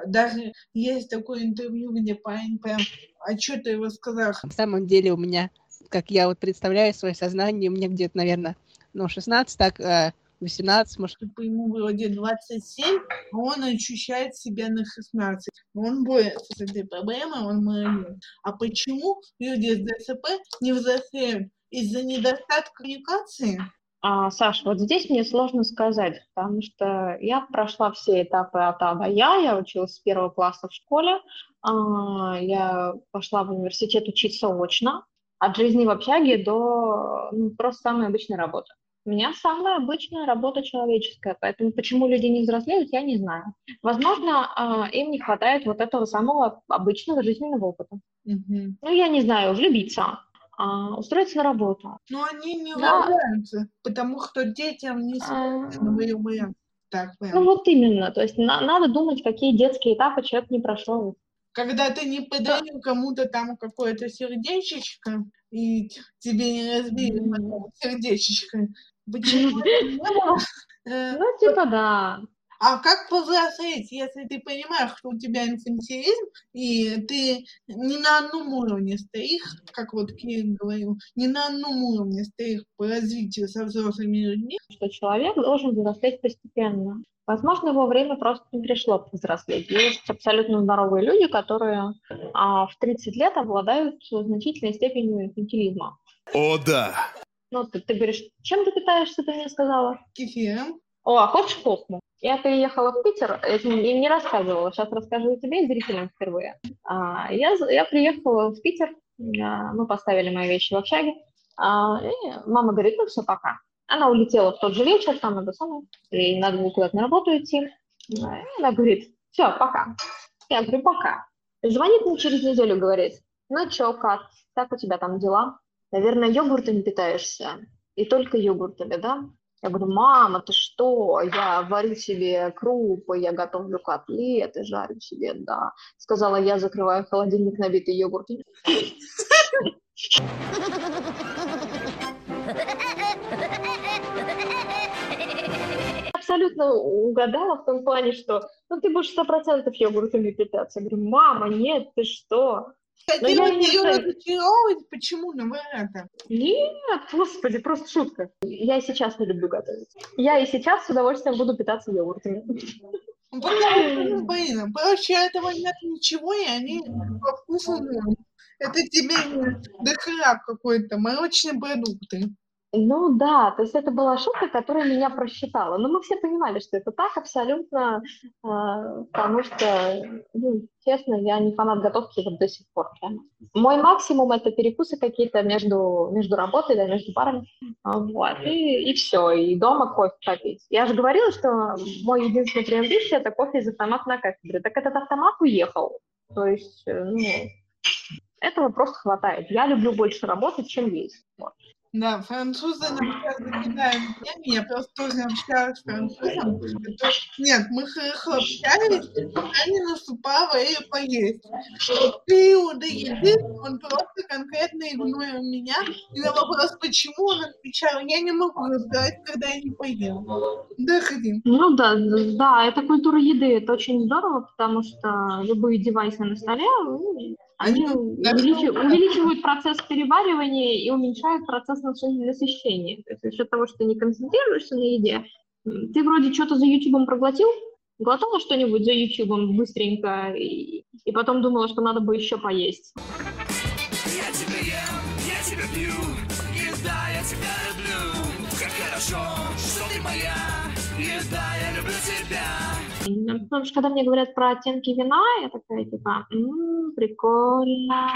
Даже есть такое интервью, где парень прям отчеты его сказал. На самом деле у меня, как я вот представляю свое сознание, у меня где-то, наверное, ну, шестнадцать, так, восемнадцать, может. Ему вроде двадцать семь, а он ощущает себя на шестнадцать. Он борется с этой проблемой, он молодец. А почему люди с ДЦП не взрослеют? Из-за недостатка коммуникации? А, Саш, вот здесь мне сложно сказать, потому что я прошла все этапы от А до Я, я училась с первого класса в школе, а, я пошла в университет учиться очно, от жизни в общаге до ну, просто самой обычной работы. У меня самая обычная работа человеческая, поэтому почему люди не взрослеют, я не знаю. Возможно, им не хватает вот этого самого обычного жизненного опыта. Угу. Ну, я не знаю, влюбиться. А, устроиться на работу. Но они не да. влюбляются, потому что детям не сложно. А... Так, ну вот именно, то есть на- надо думать, какие детские этапы человек не прошел. Когда ты не подарил да. кому-то там какое-то сердечечко, и тебе не разбили mm-hmm. сердечечко, почему это ну типа да. А как повзрослеть, если ты понимаешь, что у тебя инфантилизм, и ты не на одном уровне стоишь, как вот Кирилл говорил, не на одном уровне стоишь по развитию со взрослыми людьми? Что человек должен взрослеть постепенно. Возможно, его время просто не пришло повзрослеть. Есть абсолютно здоровые люди, которые а, в тридцать лет обладают значительной степенью инфантилизма. О, да! Ну, ты, ты говоришь, чем ты питаешься, ты мне сказала? Кефиром. О, а хочешь космос? Я переехала в Питер, я им не рассказывала, сейчас расскажу тебе и зрителям впервые. А, я, я приехала в Питер, а, мы поставили мои вещи в общаге, а, и мама говорит, ну все, пока. Она улетела в тот же вечер, там это самое, ей надо было куда-то на работу идти. А, и она говорит, все, пока. Я говорю, пока. Звонит мне через неделю, говорит, ну че, как, как у тебя там дела? Наверное, йогуртами питаешься, и только йогуртами, да? Я говорю, мама, ты что? Я варю себе крупы, я готовлю котлеты, жарю себе, да. Сказала, я закрываю холодильник, набитый йогуртом. Абсолютно угадала в том плане, что ну ты будешь сто процентов йогуртами питаться. Я говорю, мама, нет, ты что? Хотела ее разочаровывать, почему, но вы это? Нет, господи, просто шутка. Я и сейчас не люблю готовить. Я и сейчас с удовольствием буду питаться йогуртами. Блин, проще этого нет ничего, и они по вкусу. Это тебе дохрап какой-то, молочные продукты. Ну да, то есть это была шутка, которая меня просчитала. Но мы все понимали, что это так абсолютно, потому что, ну, честно, я не фанат готовки до сих пор. Мой максимум – это перекусы какие-то между, между работой, да, между парами. Вот, и, и все, и дома кофе попить. Я же говорила, что мой единственный приобретение – это кофе из автомата на кафедре. Так этот автомат уехал. То есть, ну, этого просто хватает. Я люблю больше работать, чем есть. Вот. Да, французы нам сейчас закидают теми, я просто тоже общалась с французом. Нет, мы хорошо общались, они наступало и поесть. Вот периоды еды, он просто конкретно игнорил меня. И на вопрос, почему, он отвечал, я не могу разговаривать, когда я не поем. Да, ходим. Ну да, да, это культура еды, это очень здорово, потому что любые девайсы на столе, Они увеличивают, увеличивают процесс переваривания и уменьшают процесс насыщения. То есть за счет того, что ты не концентрируешься на еде, ты вроде что-то за Ютубом проглотил, глотала что-нибудь за Ютубом быстренько и, и потом думала, что надо бы еще поесть. Я тебя ем, я тебя пью, еда, я тебя люблю. Как хорошо, что ты моя, еда, я люблю тебя. Потому что когда мне говорят про оттенки вина, я такая, типа, м-м, прикольно.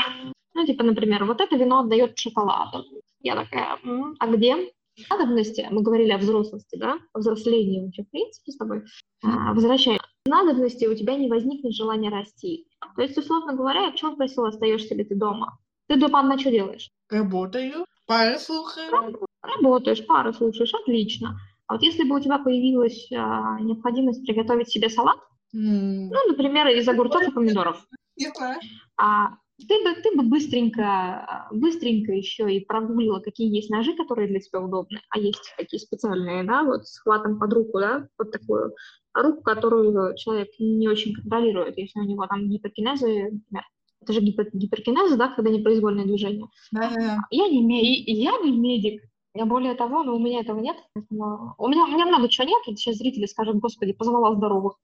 Ну, типа, например, вот это вино отдает шоколаду. Я такая, м-м, а где? Надобности, мы говорили о взрослости, да, о взрослении вообще, в принципе, с тобой, а, возвращаясь. Надобности у тебя не возникнет желания расти. То есть, условно говоря, я к чему просила, остаешься ли ты дома? Ты дома одна что делаешь? Работаю, пары слушаю. Работаешь, пары слушаешь, отлично. А вот если бы у тебя появилась а, необходимость приготовить себе салат, mm. ну, например, из огурцов и помидоров, yeah. а, ты, бы, ты бы быстренько, быстренько еще и прогуглила, какие есть ножи, которые для тебя удобны, а есть такие специальные, да, вот с хватом под руку, да, вот такую руку, которую человек не очень контролирует, если у него там гиперкинезы, например. Это же гипер, гиперкинезы, да, когда непроизвольное движение. Yeah. Я, не медик, я не медик. Я более того, но у меня этого нет. Поэтому... У, меня, у меня много чего нет. Сейчас зрители скажут, господи, позвала здоровых.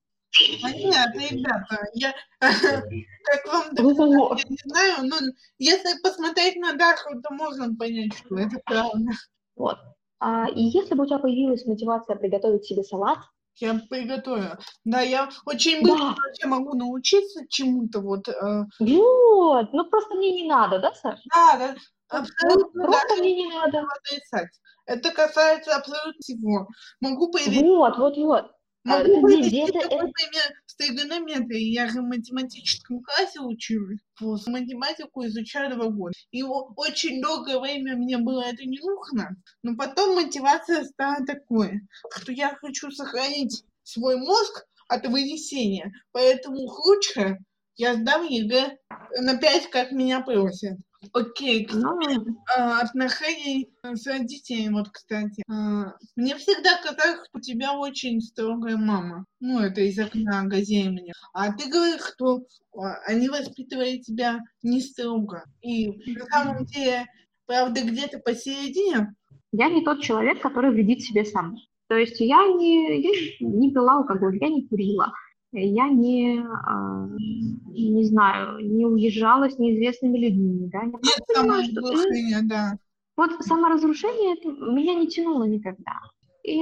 Понятно, ребята. Я, как вам доказать, я не знаю, но если посмотреть на Дарью, то можно понять, что это правда. Вот. А, и если бы у тебя появилась мотивация приготовить себе салат? Я приготовила. Да, я очень быстро да. могу научиться чему-то. Вот, э... вот. Ну, просто мне не надо, да, Саша? Да, да. Абсолютно просто мне не надо. Это касается абсолютно всего. Могу появиться... Вот, вот, вот. Могу появиться, это... например, с тригонометрией. Я же в математическом классе училась. Математику изучаю два года. И очень долгое время мне было это не нужно. Но потом мотивация стала такой, что я хочу сохранить свой мозг от вынесения. Поэтому лучше я сдам ЕГЭ на пять, как меня просят. Окей, okay. а, отношений с родителями, вот, кстати. А, мне всегда казалось, что у тебя очень строгая мама. Ну, это из окна газеты мне. А ты говоришь, что они воспитывали тебя не строго. И на самом деле, правда, где-то посередине. Я не тот человек, который вредит себе сам. То есть я не, я не пила алкоголь, я не курила. Я не, не знаю, не уезжала с неизвестными людьми, да? Я Нет, саморазрушение, что... да. Вот саморазрушение это меня не тянуло никогда. И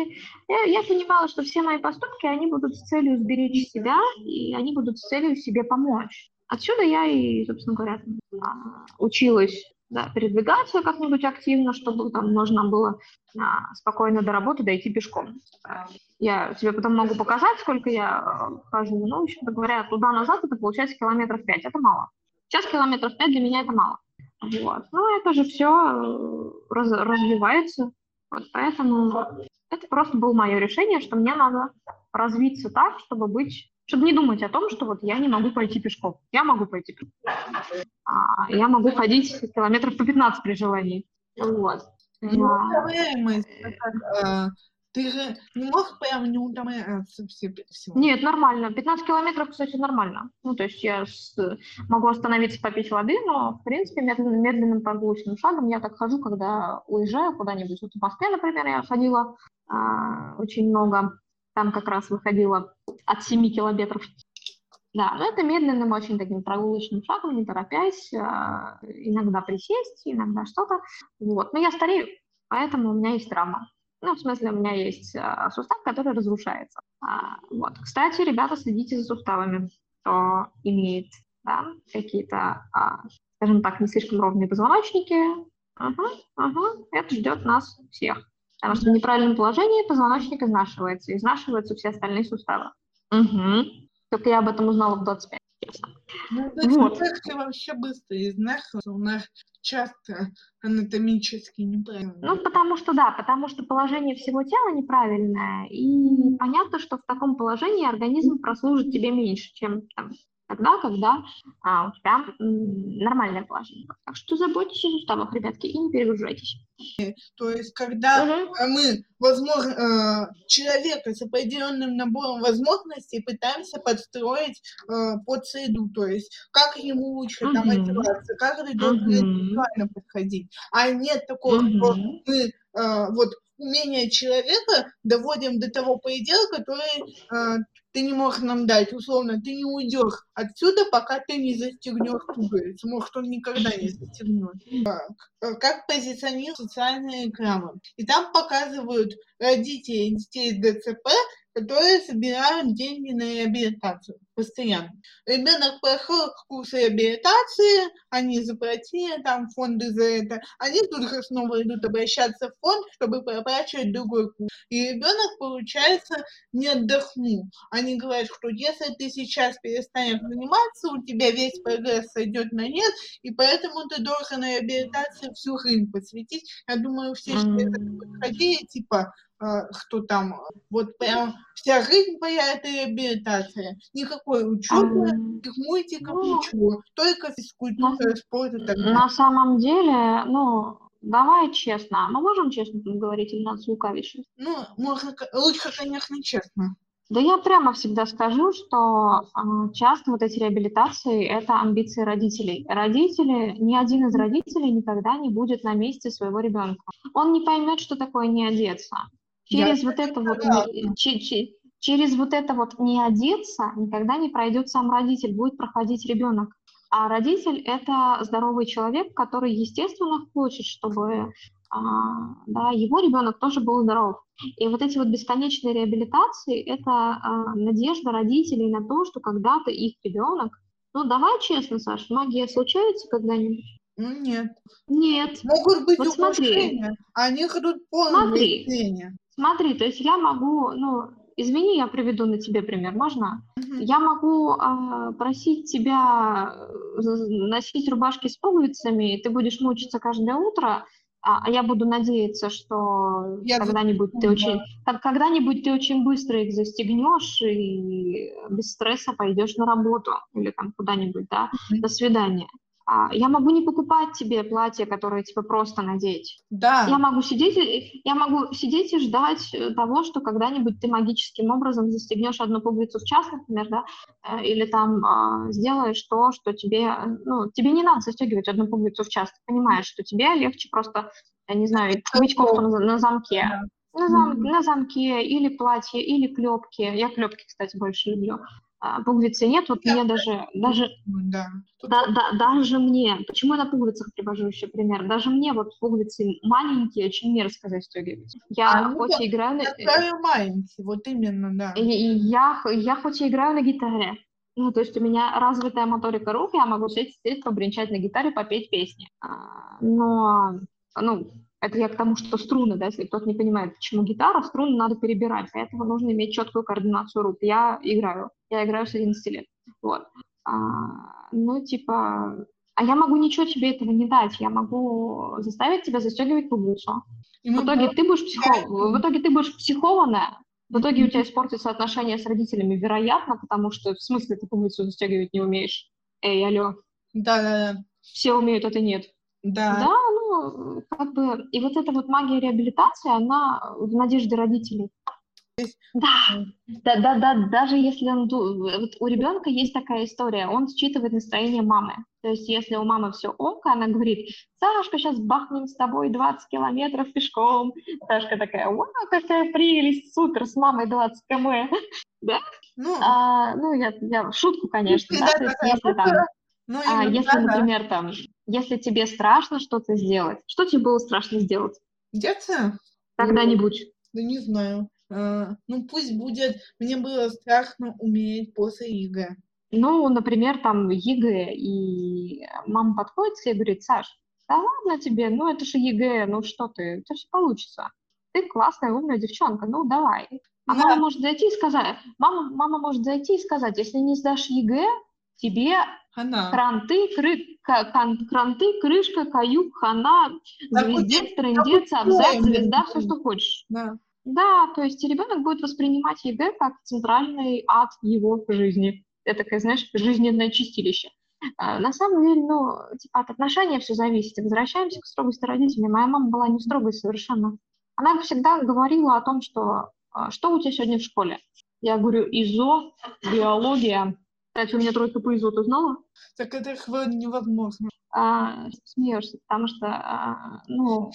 я, я понимала, что все мои поступки, они будут с целью сберечь себя, и они будут с целью себе помочь. Отсюда я и, собственно говоря, училась да, передвигаться как-нибудь активно, чтобы там можно было а, спокойно до работы дойти пешком. Я тебе потом могу показать, сколько я хожу. Ну, в общем-то говоря, туда-назад это получается километров пять. Это мало. Сейчас километров пять для меня это мало. Вот. Ну, это же все раз- развивается. Вот поэтому это просто было мое решение, что мне надо развиться так, чтобы быть... Чтобы не думать о том, что вот я не могу пойти пешком. Я могу пойти пешком. А, я могу ходить километров по пятнадцать при желании. Вот. Неутомляемость. А... Ты же не мог прям не утомляться всего? Нет, нормально. пятнадцать километров, кстати, нормально. Ну, то есть я с... могу остановиться попить воды, но, в принципе, медленным, медленным прогулочным шагом я так хожу, когда уезжаю куда-нибудь. Вот в Москве, например, я ходила а, очень много. Там как раз выходила от семи километров. Да, но это медленным очень таким прогулочным шагом, не торопясь, иногда присесть, иногда что-то. Вот. Но я старею, поэтому у меня есть травма. Ну, в смысле, у меня есть сустав, который разрушается. Вот. Кстати, ребята, следите за суставами, кто имеет да, какие-то, скажем так, не слишком ровные позвоночники. Ага, ага. Это ждет нас всех. Потому что в неправильном положении позвоночник изнашивается. Изнашиваются все остальные суставы. Угу. Только я об этом узнала в двадцать пять. Ну, то есть вот. Мозг вообще быстро изнашивается. У нас часто анатомически неправильно. Ну, потому что, да, потому что положение всего тела неправильное. И понятно, что в таком положении организм прослужит тебе меньше, чем там, тогда, когда а, у тебя нормальная положение. Так что заботьтесь о суставах, ребятки, и не перегружайтесь. То есть, когда угу. мы возможно, человека с определенным набором возможностей пытаемся подстроить под среду, то есть, как ему лучше угу. там одеваться, как это должно индивидуально подходить. А нет такого, угу. что мы вот умение человека доводим до того предела, который... ты не можешь нам дать, условно, ты не уйдешь отсюда, пока ты не застегнешь пуговицу. Может, он никогда не застегнет. Как позиционируют социальные рекламы. И там показывают родителей детей с ДЦП, которые собирают деньги на реабилитацию постоянно. Ребенок прошел курс реабилитации, они заплатили там фонды за это, они тут же снова идут обращаться в фонд, чтобы проплачивать другой курс. И ребенок, получается, не отдохнул. Они говорят, что если ты сейчас перестанешь заниматься, у тебя весь прогресс сойдет на нет, и поэтому ты должен на реабилитации всю жизнь посвятить. Я думаю, все mm-hmm. подходили, типа... что там, вот прям вся жизнь моя это реабилитация. Никакой учебы, никаких мультиков, ну, ничего. Только физкультура, спорт и так далее. На самом деле, ну, давай честно. Мы можем честно тут говорить или надо лукавить? Ну, можно, лучше, конечно, честно. Да я прямо всегда скажу, что часто вот эти реабилитации – это амбиции родителей. Родители, ни один из родителей никогда не будет на месте своего ребенка. Он не поймет, что такое «не одеться». Через вот, это вот, ч, ч, через вот это вот «не одеться» никогда не пройдет сам родитель, будет проходить ребенок. А родитель – это здоровый человек, который, естественно, хочет, чтобы а, да, его ребенок тоже был здоров. И вот эти вот бесконечные реабилитации – это а, надежда родителей на то, что когда-то их ребенок… Ну, давай честно, Саш, магия случается когда-нибудь? Ну, нет. Нет. Могут быть вот украшения, они ходят полные украшения. Смотри, то есть я могу, ну, извини, я приведу на тебе пример, можно? Uh-huh. Я могу э, просить тебя носить рубашки с пуговицами, и ты будешь мучиться каждое утро, а я буду надеяться, что я когда-нибудь буду... ты очень, когда-нибудь ты очень быстро их застегнешь и без стресса пойдешь на работу или там куда-нибудь, да, uh-huh. до свидания. Я могу не покупать тебе платье, которое тебе просто надеть. Да. Я могу сидеть, я могу сидеть и ждать того, что когда-нибудь ты магическим образом застегнешь одну пуговицу в час, например, да, или там сделаешь то, что тебе, ну, тебе не надо застегивать одну пуговицу в час. Ты понимаешь, что тебе легче просто, я не знаю, хомячков на, на замке. Да. На, зам, на замке или платье, или клепки. Я клепки, кстати, больше люблю. Пуговицы нет, вот да, мне даже, даже, да. Да, да, даже мне, почему я на пуговицах привожу еще пример, даже мне вот пуговицы маленькие очень мерзко застегивать. Я а, хоть ну, и играю на... маленькие, вот именно, да. Я, я хоть и играю на гитаре, ну, то есть у меня развитая моторика рук, я могу сидеть, побренчать на гитаре, попеть песни, но, ну... Это я к тому, что струны, да, если кто-то не понимает, почему гитара, струны надо перебирать, для этого нужно иметь четкую координацию рук. Я играю, я играю с одиннадцати лет, вот. А, ну, типа, а я могу ничего тебе этого не дать, я могу заставить тебя застегивать пуговицу. В итоге ты будешь психо... в итоге ты будешь психованная, в итоге у тебя испортятся отношения с родителями, вероятно, потому что, в смысле, ты пуговицу застегивать не умеешь? Эй, алло. Да-да-да. Все умеют, а ты нет. Да. Да, ну, как бы, и вот эта вот магия реабилитации, она в надежде родителей. Да, да, да, да, даже если он, вот у ребенка есть такая история, он считывает настроение мамы. То есть если у мамы все ок, она говорит: «Сашка, сейчас бахнем с тобой двадцать километров пешком». Сашка такая: «Вау, какая прелесть, супер, с мамой двадцать километров». Да? Ну, а, ну я, я шутку, конечно, да, да, то есть если там... Ну, а если, да, например, да. там, если тебе страшно что-то сделать, что тебе было страшно сделать? Где-то? Когда-нибудь. Ну, не знаю. А, ну, пусть будет, мне было страшно умереть после ЕГЭ. Ну, например, там ЕГЭ, и мама подходит и говорит: «Саш, да ладно тебе, ну это же ЕГЭ, ну что ты, у тебя все получится. Ты классная, умная девчонка, ну давай». А да. мама может зайти и сказать, мама, мама может зайти и сказать: «Если не сдашь ЕГЭ, тебе хана. Кранты, кры... кранты, крышка, каюк, хана, звездец, трындец, абзац, звезда, все, что хочешь». Да. Да, то есть ребенок будет воспринимать ЕГЭ как центральный ад его в жизни. это, как, знаешь, жизненное чистилище. На самом деле, ну, типа, от отношения все зависит. Возвращаемся к строгости родителей. Моя мама была не строгой совершенно. Она всегда говорила о том, что что у тебя сегодня в школе. Я говорю, ИЗО, биология. Кстати, у меня тройка по ИЗО, ты знала? Так это невозможно. А, смеешься, потому что, а, ну,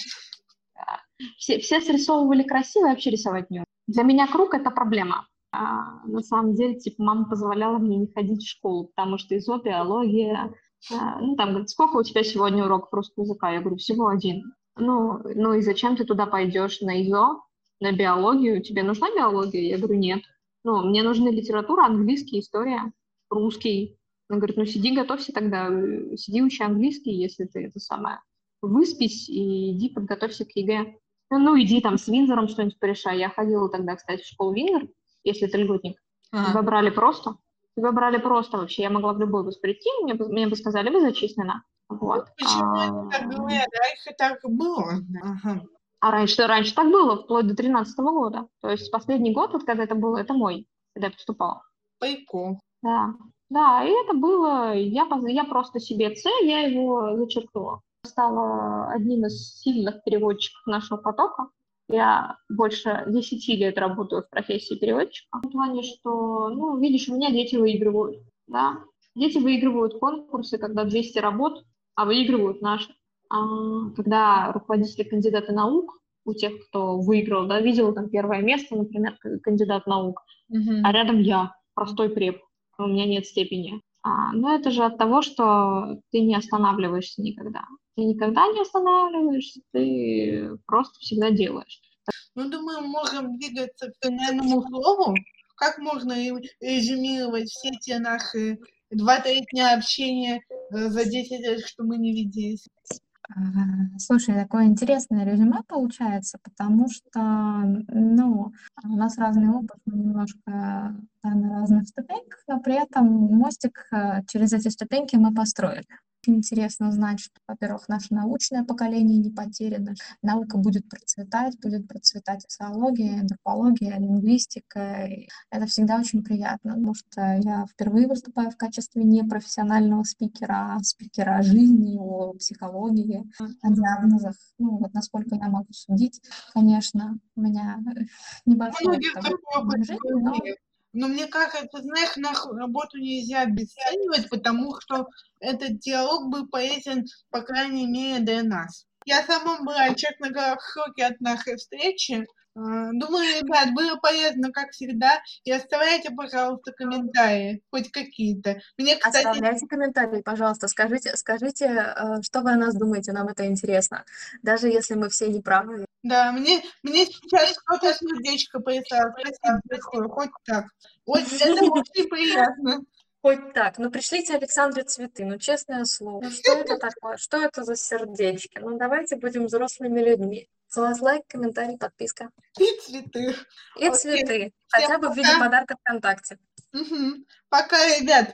все, все срисовывали красиво, я вообще рисовать не умею. Для меня круг — это проблема. А, на самом деле, типа, мама позволяла мне не ходить в школу, потому что ИЗО, биология, а, ну, там, говорит, сколько у тебя сегодня уроков русского языка? Я говорю, всего один. Ну, ну и зачем ты туда пойдешь на ИЗО, на биологию? Тебе нужна биология? Я говорю, нет. Ну, мне нужны литература, английский, история, русский. Она говорит, ну, сиди, готовься тогда, сиди, учи английский, если ты это самое. Выспись и иди, подготовься к ЕГЭ. Ну, ну иди там с Виндзором что-нибудь порешай. Я ходила тогда, кстати, в школу Виндзор, если ты льготник. А-а-а. Тебя брали просто. Тебя брали просто вообще. Я могла в любой вуз прийти, мне, мне бы сказали, вы зачислена. Вот. Почему они так говорят? Раньше так было. Ага. А раньше, раньше так было, вплоть до тринадцатого года. То есть последний год, вот когда это было, это мой, когда я поступала. Прикол. Да, да, и это было, я, я просто себе С, я его зачеркнула. Стала одним из сильных переводчиков нашего потока. Я больше десяти лет работаю в профессии переводчика. В плане, что, ну, видишь, у меня дети выигрывают, да. Дети выигрывают конкурсы, когда двести работ, а выигрывают наши. А когда руководители кандидата наук, у тех, кто выиграл, да, видел там первое место, например, кандидат наук, угу. А рядом я, простой преп, у меня нет степени. А, но это же от того, что ты не останавливаешься никогда. Ты никогда не останавливаешься, ты просто всегда делаешь. Ну, думаю, можем двигаться к финальному слову. Как можно резюмировать все те наши два-три дня общения за десять лет, что мы не виделись? Слушай, такое интересное резюме получается, потому что, ну, у нас разный опыт, мы немножко на разных ступеньках, но при этом мостик через эти ступеньки мы построили. Интересно узнать, что, во-первых, наше научное поколение не потеряно, наука будет процветать, будет процветать социология, антропология, лингвистика. Это всегда очень приятно, потому что я впервые выступаю в качестве не профессионального спикера, а спикера о жизни, о психологии, о диагнозах. Ну, вот насколько я могу судить, конечно, у меня небольшой опыт. Но мне кажется, знаешь, нашу работу нельзя обесценивать, потому что этот диалог был полезен, по крайней мере, для нас. Я сама была, честно говоря, в шоке от нашей встречи. Думаю, ребят, было полезно, как всегда. И оставляйте, пожалуйста, комментарии, хоть какие-то. Мне, кстати... Оставляйте комментарии, пожалуйста. Скажите, скажите, что вы о нас думаете, нам это интересно. Даже если мы все неправы. Да, мне, мне сейчас кто-то сердечко прислал. Спасибо, хоть так. Вот это очень приятно. Хоть так. Ну, пришлите Александре цветы, ну, честное слово. Ну, что это такое? Что это за сердечки? Ну, давайте будем взрослыми людьми. За вас лайк, комментарий, подписка. И цветы. И окей. Цветы. Хотя всем бы в виде подарка ВКонтакте. Угу. Пока, ребят.